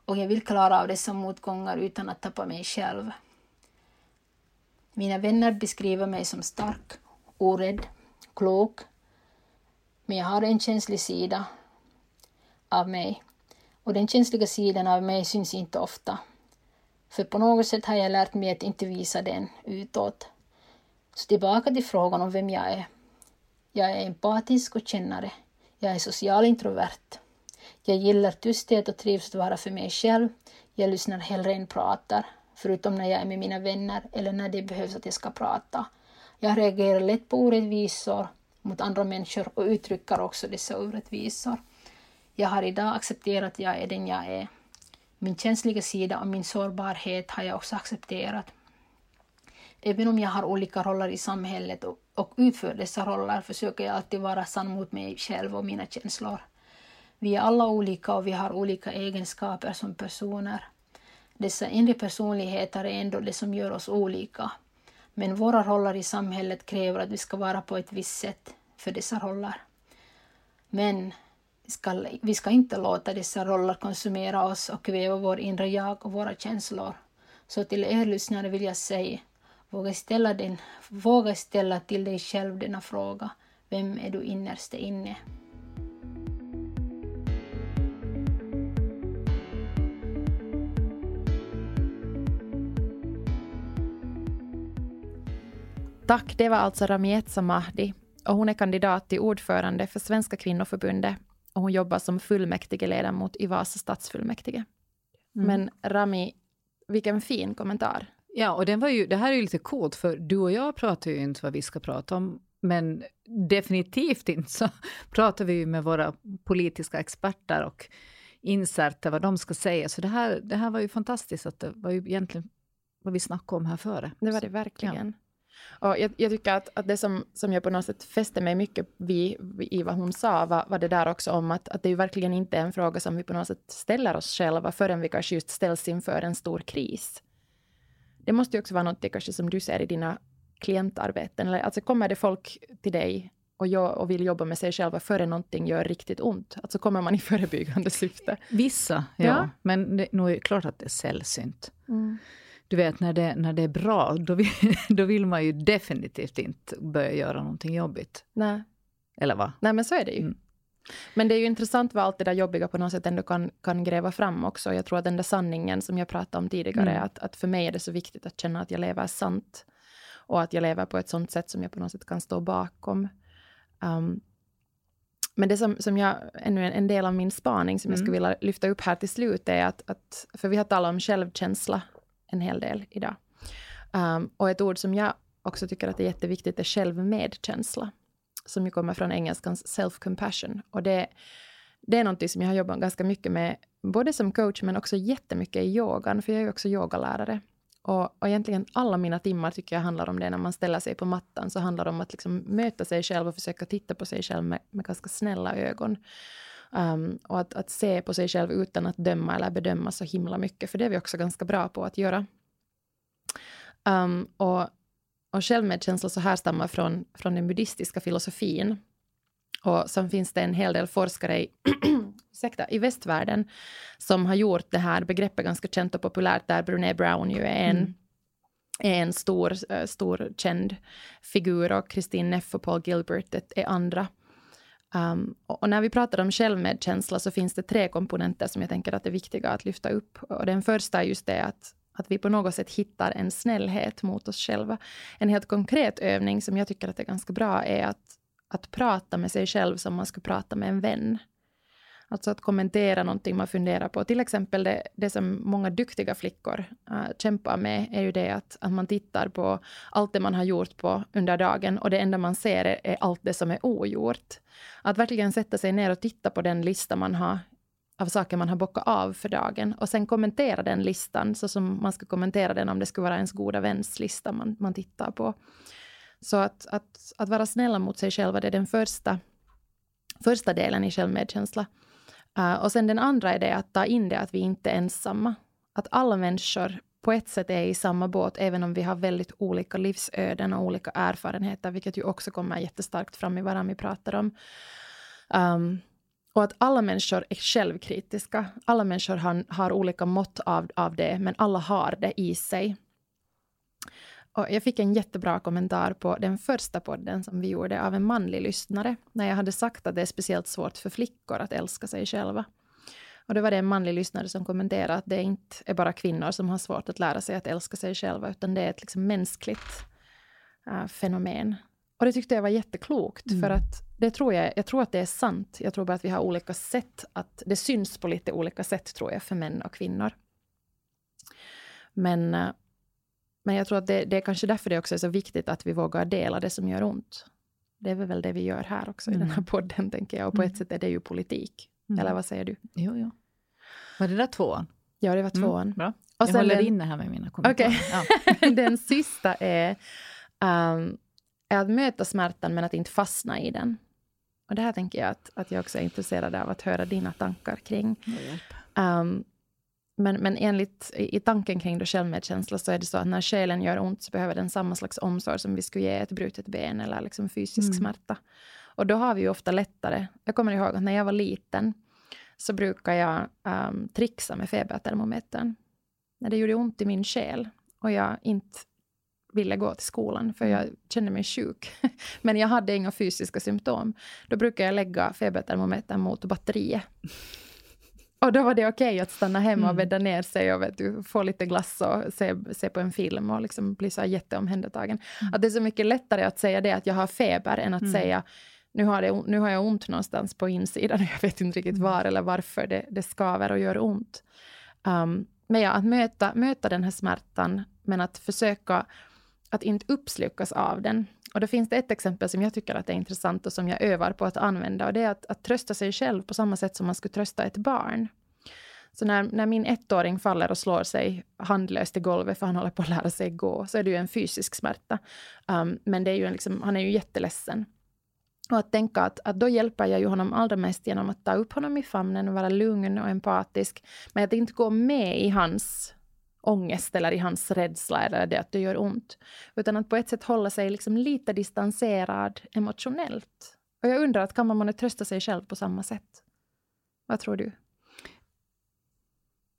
Och jag vill klara av dessa motgångar utan att tappa mig själv. Mina vänner beskriver mig som stark, orädd, klok. Men jag har en känslig sida av mig. Och den känsliga sidan av mig syns inte ofta. För på något sätt har jag lärt mig att inte visa den utåt. Så tillbaka till frågan om vem jag är. Jag är empatisk och kännare. Jag är social introvert. Jag gillar tysthet och trivs att vara för mig själv. Jag lyssnar hellre än pratar. Förutom när jag är med mina vänner eller när det behövs att jag ska prata. Jag reagerar lätt på orättvisor mot andra människor och uttrycker också dessa orättvisor. Jag har idag accepterat att jag är den jag är. Min känsliga sida och min sårbarhet har jag också accepterat. Även om jag har olika roller i samhället och, och utför dessa roller försöker jag alltid vara sann mot mig själv och mina känslor. Vi är alla olika och vi har olika egenskaper som personer. Dessa inre personligheter är ändå det som gör oss olika. Men våra roller i samhället kräver att vi ska vara på ett visst sätt för dessa roller. Men ska, vi ska inte låta dessa roller konsumera oss och kväva vår inre jag och våra känslor. Så till er lyssnare vill jag säga, våga ställa, den, våga ställa till dig själv denna fråga. Vem är du innerst inne? Tack, det var alltså Ramieza Mahdi och hon är kandidat till ordförande för Svenska Kvinnoförbundet och hon jobbar som fullmäktigeledamot i Vasa stadsfullmäktige. Mm. Men Rami, vilken fin kommentar. Ja, och den var ju, det här är ju lite kod för du och jag pratar ju inte vad vi ska prata om, men definitivt inte så pratar vi ju med våra politiska experter och inserter vad de ska säga. Så det här, det här var ju fantastiskt att det var ju egentligen vad vi snackade om här före. Det var det verkligen. Ja. Och jag, jag tycker att, att det som, som jag på något sätt fäste mig mycket vid, i vad hon sa var, var det där också om att, att det ju verkligen inte är en fråga som vi på något sätt ställer oss själva förrän vi kanske just ställs inför en stor kris. Det måste ju också vara något kanske som du ser i dina klientarbeten. Eller, alltså kommer det folk till dig och, jag, och vill jobba med sig själva förrän någonting gör riktigt ont? Alltså kommer man i förebyggande syfte? Vissa, ja. ja. Men det, nog är det klart att det är sällsynt. Mm. Du vet, när det, när det är bra, då vill, då vill man ju definitivt inte börja göra någonting jobbigt. Nej. Eller va? Nej, men så är det ju. Mm. Men det är ju intressant vad allt det där jobbiga på något sätt ändå kan, kan gräva fram också. Jag tror att den där sanningen som jag pratade om tidigare, mm. att, att för mig är det så viktigt att känna att jag lever sant. Och att jag lever på ett sånt sätt som jag på något sätt kan stå bakom. Um, Men det som, som jag, ännu en, en del av min spaning som mm. jag skulle vilja lyfta upp här till slut är att, att för vi har talat om självkänsla en hel del idag. Um, och ett ord som jag också tycker att är jätteviktigt är självmedkänsla. Som ju kommer från engelskans self-compassion. Och det, det är något som jag har jobbat ganska mycket med. Både som coach men också jättemycket i yogan. För jag är ju också yogalärare. Och, och egentligen alla mina timmar tycker jag handlar om det. När man ställer sig på mattan så handlar det om att liksom möta sig själv. Och försöka titta på sig själv med, med ganska snälla ögon. Um, och att, att se på sig själv utan att döma eller bedöma så himla mycket. För det är vi också ganska bra på att göra. Um, och, och självmedkänsla så här stammar från, från den buddhistiska filosofin. Och sen finns det en hel del forskare i, ursäkta, i västvärlden som har gjort det här begreppet ganska känt och populärt. Där Brené Brown ju är en, mm. är en stor, stor känd figur och Kristin Neff och Paul Gilbert är andra. Um, och när vi pratar om självmedkänsla så finns det tre komponenter som jag tänker att det är viktiga att lyfta upp. Och den första är just det att, att vi på något sätt hittar en snällhet mot oss själva. En helt konkret övning som jag tycker att är ganska bra är att, att prata med sig själv som man skulle prata med en vän. Alltså att kommentera någonting man funderar på. Till exempel det, det som många duktiga flickor uh, kämpar med är ju det att, att man tittar på allt det man har gjort på under dagen. Och det enda man ser är, är allt det som är ogjort. Att verkligen sätta sig ner och titta på den lista man har av saker man har bockat av för dagen. Och sen kommentera den listan så som man ska kommentera den om det skulle vara ens goda väns lista man, man tittar på. Så att, att, att vara snälla mot sig själva, det är den första, första delen i självmedkänsla. Uh, och sen den andra är det att ta in det att vi inte är ensamma. Att alla människor på ett sätt är i samma båt även om vi har väldigt olika livsöden och olika erfarenheter. Vilket ju också kommer jättestarkt fram i vad vi pratar om. Um, och att alla människor är självkritiska. Alla människor har, har olika mått av, av det men alla har det i sig. Och jag fick en jättebra kommentar på den första podden som vi gjorde av en manlig lyssnare. När jag hade sagt att det är speciellt svårt för flickor att älska sig själva. Och det var det en manlig lyssnare som kommenterade att det inte är bara kvinnor som har svårt att lära sig att älska sig själva. Utan det är ett liksom mänskligt uh, fenomen. Och det tyckte jag var jätteklokt. Mm. För att det tror jag, jag tror att det är sant. Jag tror bara att vi har olika sätt. Att det syns på lite olika sätt tror jag för män och kvinnor. Men... Uh, Men jag tror att det, det är kanske därför det också är så viktigt att vi vågar dela det som gör ont. Det är väl det vi gör här också mm. i den här podden tänker jag. Och på mm. ett sätt är det ju politik. Mm. Eller vad säger du? Jo, jo. Var det där tvåan? Ja, det var tvåan. Mm, och jag håller den... inne här med mina kommentarer. Okay. Ja. Den sista är, um, är att möta smärtan men att inte fastna i den. Och det här tänker jag att, att jag också är intresserad av att höra dina tankar kring. Um, men, men enligt i tanken kring då självmedkänsla så är det så att när själen gör ont så behöver den samma slags omsorg som vi skulle ge ett brutet ben eller liksom fysisk mm. smärta. Och då har vi ju ofta lättare. Jag kommer ihåg att när jag var liten så brukar jag um, trixa med febertermometern. När det gjorde ont i min själ och jag inte ville gå till skolan för jag kände mig sjuk. Men jag hade inga fysiska symptom. Då brukar jag lägga febertermometern mot batteriet. Och då var det okej okay att stanna hemma och bädda ner sig och vet du, få lite glass och se, se på en film och liksom bli så här jätteomhändertagen. Mm. Att det är så mycket lättare att säga det att jag har feber än att mm. säga nu har, det, nu har jag ont någonstans på insidan och jag vet inte riktigt var eller varför det, det skaver och gör ont. Um, men ja, att möta, möta den här smärtan men att försöka att inte uppslukas av den. Och då finns det ett exempel som jag tycker att är intressant och som jag övar på att använda. Och det är att, att trösta sig själv på samma sätt som man skulle trösta ett barn. Så när, när min ettåring faller och slår sig handlöst i golvet för han håller på att lära sig gå. Så är det ju en fysisk smärta. Um, men det är ju en, liksom, han är ju jätteledsen. Och att tänka att, att då hjälper jag ju honom allra mest genom att ta upp honom i famnen och vara lugn och empatisk. Men att inte gå med i hans ångest eller i hans rädsla eller det att det gör ont. Utan att på ett sätt hålla sig liksom lite distanserad emotionellt. Och jag undrar att kan man trösta sig själv på samma sätt? Vad tror du?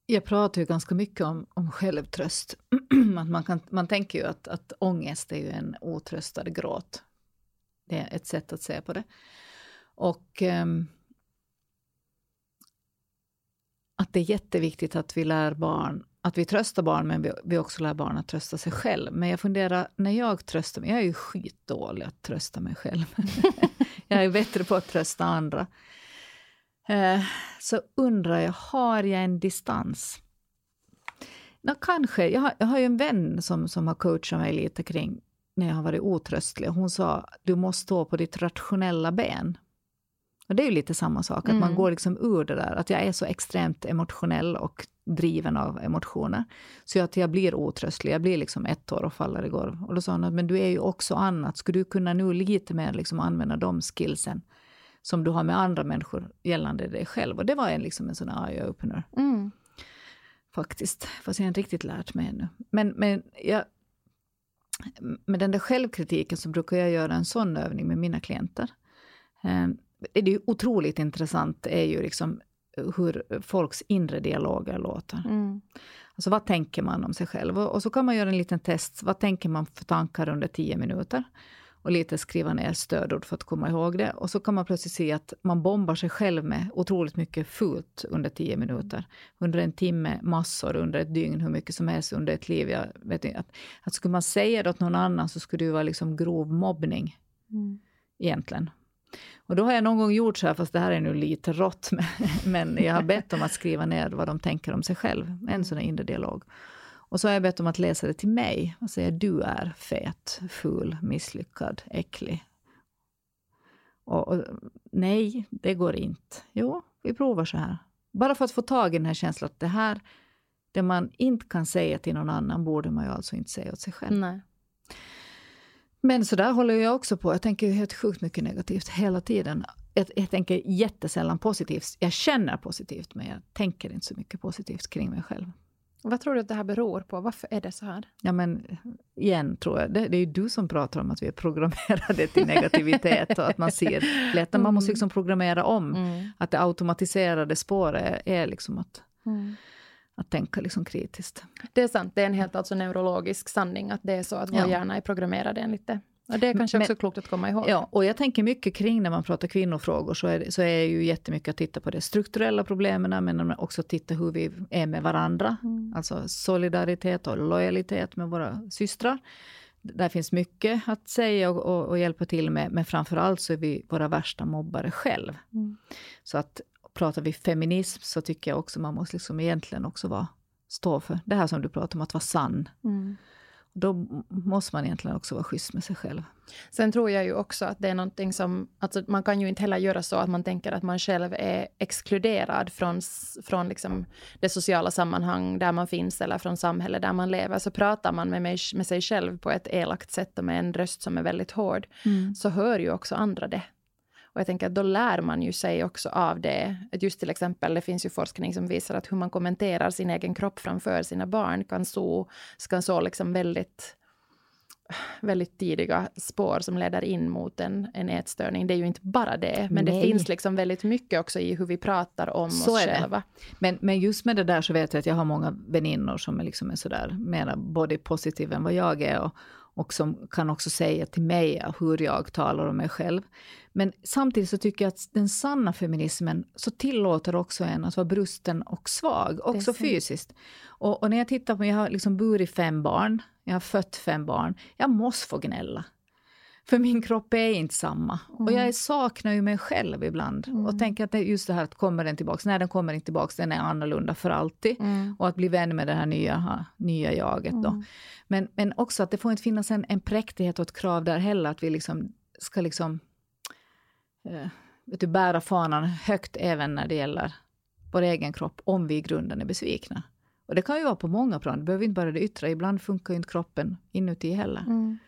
Jag pratar ju ganska mycket om, om självtröst. att man, kan, man tänker ju att, att ångest är ju en otröstad gråt. Det är ett sätt att se på det. Och um, att det är jätteviktigt att vi lär barn, att vi tröstar barn men vi, vi också lär barn att trösta sig själv. Men jag funderar, när jag tröstar mig, jag är ju skitdålig att trösta mig själv. Jag är bättre på att trösta andra. Uh, så undrar jag, har jag en distans? Nå, kanske, jag har, jag har ju en vän som, som har coachat mig lite kring när jag har varit otröstlig. Hon sa, du måste stå på ditt rationella ben. Och det är ju lite samma sak. Att mm. man går liksom ur det där. Att jag är så extremt emotionell och driven av emotioner. Så att jag blir otröstlig. Jag blir liksom ett år och faller i golv. Och då sa hon att men du är ju också annat. Skulle du kunna nu lite mer liksom använda de skillsen som du har med andra människor gällande dig själv. Och det var en, liksom en sån eye-opener. Mm. Faktiskt. Fast jag har inte riktigt lärt mig ännu. Men, men jag... Med den där självkritiken så brukar jag göra en sån övning med mina klienter. Det är ju otroligt intressant är ju liksom hur folks inre dialoger låter. Mm. Alltså vad tänker man om sig själv? Och så kan man göra en liten test. Vad tänker man för tankar under tio minuter? Och lite skriva ner stödord för att komma ihåg det. Och så kan man plötsligt se att man bombar sig själv med otroligt mycket fult under tio minuter. Under en timme, massor, under ett dygn, hur mycket som helst under ett liv. Jag vet inte, att, att skulle man säga det åt någon annan så skulle det vara liksom grov mobbning mm. egentligen. Och då har jag någon gång gjort så här, fast det här är nu lite rått. Men, men jag har bett om att skriva ner vad de tänker om sig själv. En sån här inre dialog. Och så har jag bett om att läsa det till mig. Och säga du är fet, ful, misslyckad, äcklig. Och, och nej, det går inte. Jo, vi provar så här. Bara för att få tag i den här känslan att det här. Det man inte kan säga till någon annan borde man ju alltså inte säga åt sig själv. Nej. Men så där håller jag också på. Jag tänker ju helt sjukt mycket negativt hela tiden. Jag, jag tänker jättesällan positivt. Jag känner positivt men jag tänker inte så mycket positivt kring mig själv. Vad tror du att det här beror på? Varför är det så här? Ja men igen tror jag. Det, det är ju du som pratar om att vi är programmerade till negativitet. Och att man ser lätt. Man måste liksom programmera om. Mm. Att det automatiserade spåret är liksom att, mm. att tänka liksom kritiskt. Det är sant. Det är en helt alltså neurologisk sanning. Att det är så att vår ja. hjärna är programmerad enligt det. Och det är kanske också men, klokt att komma ihåg. Ja, och jag tänker mycket kring när man pratar kvinnofrågor så är, så är ju jättemycket att titta på de strukturella problemen men också titta hur vi är med varandra. Mm. Alltså solidaritet och lojalitet med våra systrar. Där finns mycket att säga och, och, och hjälpa till med. Men framförallt så är vi våra värsta mobbare själv. Mm. Så att pratar vi feminism så tycker jag också man måste liksom egentligen också vara, stå för det här som du pratar om att vara sann. Mm. Då måste man egentligen också vara schysst med sig själv. Sen tror jag ju också att det är någonting som... Alltså man kan ju inte heller göra så att man tänker att man själv är exkluderad från, från liksom det sociala sammanhang där man finns eller från samhället där man lever. Så pratar man med, mig, med sig själv på ett elakt sätt och med en röst som är väldigt hård, mm. så hör ju också andra det. Och jag tänker att då lär man ju sig också av det. Att just till exempel, det finns ju forskning som visar att hur man kommenterar sin egen kropp framför sina barn kan så, ska så liksom väldigt, väldigt tidiga spår som leder in mot en, en ätstörning. Det är ju inte bara det, men Nej. Det finns liksom väldigt mycket också i hur vi pratar om så oss själva. Men, men just med det där så vet jag att jag har många väninnor som är liksom sådär mera body positive än vad jag är och Och som kan också säga till mig hur jag talar om mig själv. Men samtidigt så tycker jag att den sanna feminismen så tillåter också en att vara brusten och svag. Också Precis. Fysiskt. Och, och när jag tittar på, jag har liksom burit fem barn. Jag har fött fem barn. Jag måste få gnälla. För min kropp är inte samma. Mm. Och jag saknar ju mig själv ibland. Mm. Och tänker att det är just det här att kommer den tillbaka. Nej, den kommer inte tillbaka. Den är annorlunda för alltid. Mm. Och att bli vän med det här nya, nya jaget mm. då. Men, men också att det får inte finnas en, en präktighet och ett krav där heller. Att vi liksom ska liksom eh, vet du, bära fanan högt även när det gäller vår egen kropp. Om vi i grunden är besvikna. Och det kan ju vara på många plan. Det behöver inte bara det yttre. Ibland funkar ju inte kroppen inuti heller. Mm.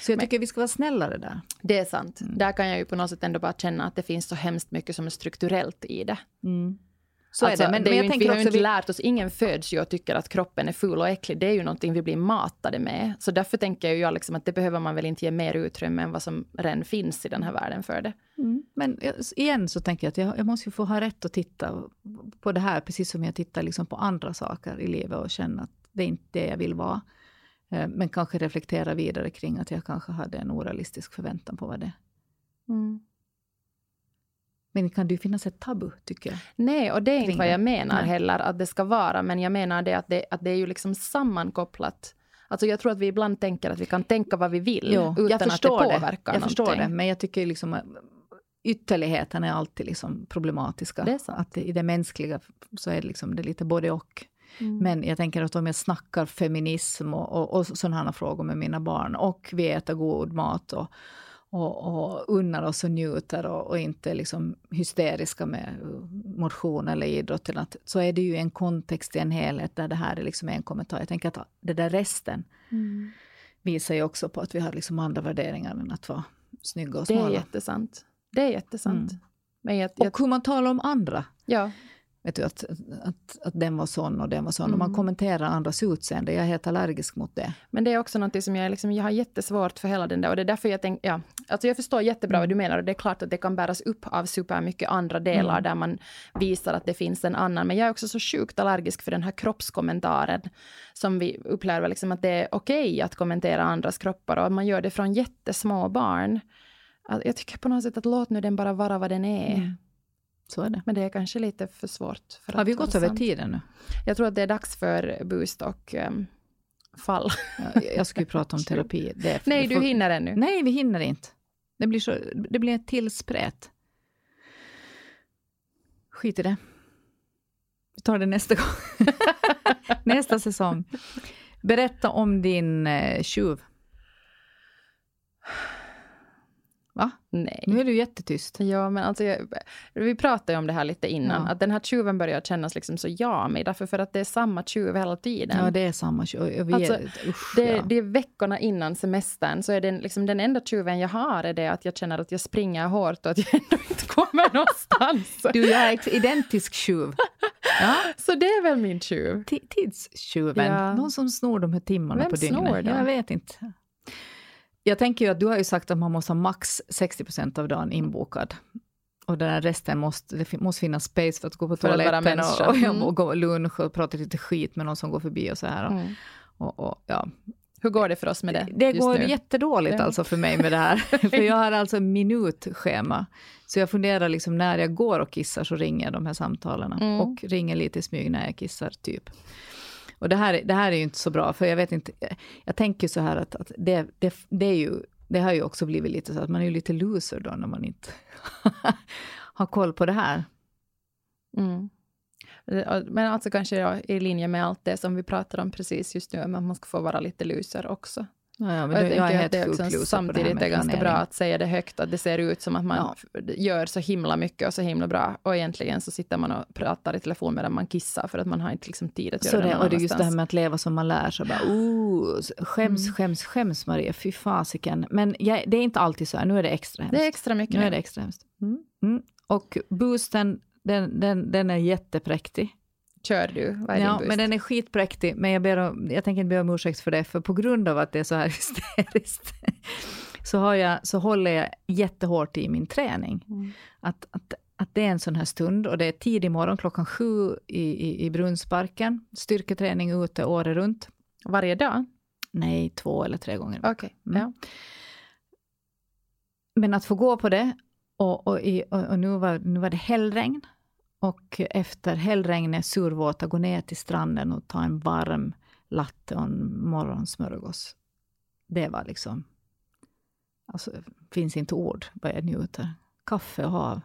Så jag tycker men, vi ska vara snällare där. Det är sant. Mm. Där kan jag ju på något sätt ändå bara känna att det finns så hemskt mycket som är strukturellt i det. Mm. Så alltså, är det. Men, det är men jag inte, tänker vi har ju inte vi... lärt oss. Ingen föds ju och tycker att kroppen är ful och äcklig. Det är ju någonting vi blir matade med. Så därför tänker jag ju liksom att det behöver man väl inte ge mer utrymme än vad som redan finns i den här världen för det. Mm. Men igen så tänker jag att jag, jag måste ju få ha rätt att titta på det här. Precis som jag tittar liksom på andra saker i livet och känna att det är inte det jag vill vara. Men kanske reflektera vidare kring att jag kanske hade en orealistisk förväntan på vad det mm. Men kan det ju finnas ett tabu tycker jag? Nej, och det är inte vad jag menar heller att det ska vara. Men jag menar det att det, att det är ju liksom sammankopplat. Alltså jag tror att vi ibland tänker att vi kan tänka vad vi vill jo, utan att det påverkar det. Jag någonting. Förstår det, men jag tycker liksom ytterligheten är alltid liksom problematiska. Det är att det, i det mänskliga så är det, liksom, det är lite både och. Mm. Men jag tänker att om jag snackar feminism och, och, och sådana här frågor med mina barn och vi äter god mat och, och, och unnar oss och njuter och, och inte liksom hysteriska med motion eller idrott eller något, så är det ju en kontext i en helhet där det här är liksom en kommentar. Jag tänker att det där resten mm. visar ju också på att vi har liksom andra värderingar än att vara snygga och smala. Det är jättesant. Det är jättesant. Mm. Men jag, jag... Och hur man talar om andra. Ja. Vet du, att, att, att den var sån och den var sån. Mm. Och man kommenterar andras utseende. Jag är helt allergisk mot det. Men det är också något som jag, liksom, jag har jättesvårt för hela den där. Och det är därför jag tänker, ja. Alltså jag förstår jättebra mm. vad du menar. Och det är klart att det kan bäras upp av super mycket andra delar. Mm. Där man visar att det finns en annan. Men jag är också så sjukt allergisk för den här kroppskommentaren. Som vi upplever liksom att det är okej att kommentera andras kroppar. Och man gör det från jättesmå barn. Alltså jag tycker på något sätt att låt nu den bara vara vad den är. Mm. Så är det. Men det är kanske lite för svårt. För har vi gått över tiden nu? Jag tror att det är dags för boost och um, fall. Ja, jag skulle prata om terapi. Det är Nej, det får... du hinner ännu. Nej, vi hinner inte. Det blir, så... det blir ett tillsprätt. Skit i det. Vi tar det nästa gång. Nästa säsong. Berätta om din eh, tjuv. Va? Nej. Nu är du jättetyst. Ja, men alltså jag, vi pratade ju om det här lite innan. Ja. Att den här tjuven börjar kännas liksom så jamig. Därför för att det är samma tjuv hela tiden. Ja, det är samma tjuv. Alltså, usch, det, ja. Det är veckorna innan semestern. Så är det liksom den enda tjuven jag har är det att jag känner att jag springer hårt. Och att jag ändå inte kommer någonstans. Du är ett identisk tjuv. Ja. Så det är väl min tjuv. T- tidstjuven. Ja. Någon som snor de här timmarna Vem på dygnet. Snor den? Jag vet inte. Jag tänker ju att du har ju sagt att man måste ha max sextio procent av dagen inbokad. Och den där resten måste, det måste finnas space för att gå på toaletten och, och, mm. och gå lunch och prata lite skit med någon som går förbi och så här. Och, mm. och, och, ja. Hur går det för oss med det? Det går nu? Jättedåligt mm. alltså för mig med det här. För jag har alltså minutschema. Så jag funderar liksom när jag går och kissar så ringer jag de här samtalen. Mm. Och ringer lite i smyg när jag kissar typ. Och det här, det här är ju inte så bra, för jag vet inte, jag tänker så här att, att det, det, det, är ju, det har ju också blivit lite så att man är ju lite loser då när man inte har koll på det här. Mm. Men alltså kanske jag i linje med allt det som vi pratar om precis just nu, men man ska få vara lite loser också. Ja, ja, men jag, jag tänker är att det också, samtidigt det är det ganska bra att säga det högt, att det ser ut som att man ja. gör så himla mycket och så himla bra, och egentligen så sitter man och pratar i telefon medan man kissar för att man har inte liksom tid att göra så det. Och det är någonstans. Just det här med att leva som man lär sig, bara, oh, skäms, mm. skäms, skäms Maria, fy fasiken. Men jag, det är inte alltid så här, nu är det extra hemskt. Det är extra mycket. Nu är det extra hemskt. Mm. Mm. Och boosten, den, den, den är jättepräktig. Kör du? Vad är ja, din boost? Men den är skitpräktig. Men jag, ber om, jag tänker inte be om ursäkt för det. För på grund av att det är så här hysteriskt så, har jag, så håller jag jättehårt i min träning. Mm. Att, att, att det är en sån här stund. Och det är tidig morgon, klockan sju i, i, i Brunnsparken. Styrketräning ute året runt. Varje dag? Nej, två eller tre gånger. Okej, okay. mm. ja. Men att få gå på det. Och, och, i, och, och nu, var, nu var det hällregn. Och efter hällregnet survåta, gå ner till stranden och ta en varm latte och en morgonsmörgås. Det var liksom... Alltså, finns inte ord vad jag njuter. Kaffe och hav.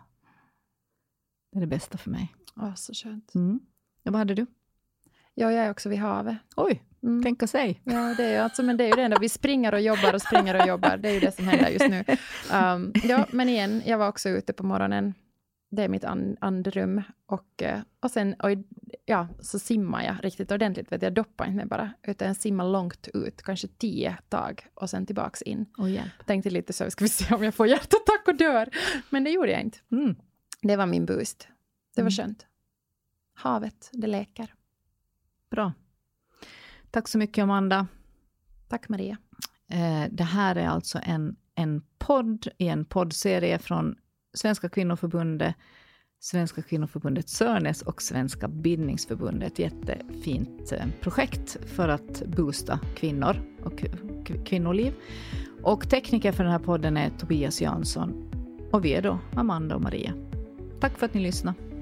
Det är det bästa för mig. Ja, så skönt. Mm. Ja, vad hade du? Ja, jag är också vid havet. Oj, mm. tänka sig. Ja, det är, alltså, men det är ju det enda. Vi springer och jobbar och springer och jobbar. Det är ju det som händer just nu. Um, ja, men igen, jag var också ute på morgonen. Det är mitt and- andrum. Och, och sen och, ja, så simmar jag riktigt ordentligt. Vet jag, jag doppar inte bara. Utan jag simmar långt ut. Kanske tio tag. Och sen tillbaks in. Oh, yeah. Tänkte lite så. Ska vi se om jag får hjärtattack och dör. Men det gjorde jag inte. Mm. Det var min boost. Det var mm. skönt. Havet, det läker. Bra. Tack så mycket, Amanda. Tack, Maria. Eh, det här är alltså en, en podd i en poddserie från Svenska Kvinnoförbundet, Svenska Kvinnoförbundet Sörnäs och Svenska Bildningsförbundet. Ett jättefint projekt för att boosta kvinnor och kvinnoliv. Och tekniker för den här podden är Tobias Jansson. Och vi är då Amanda och Maria. Tack för att ni lyssnade.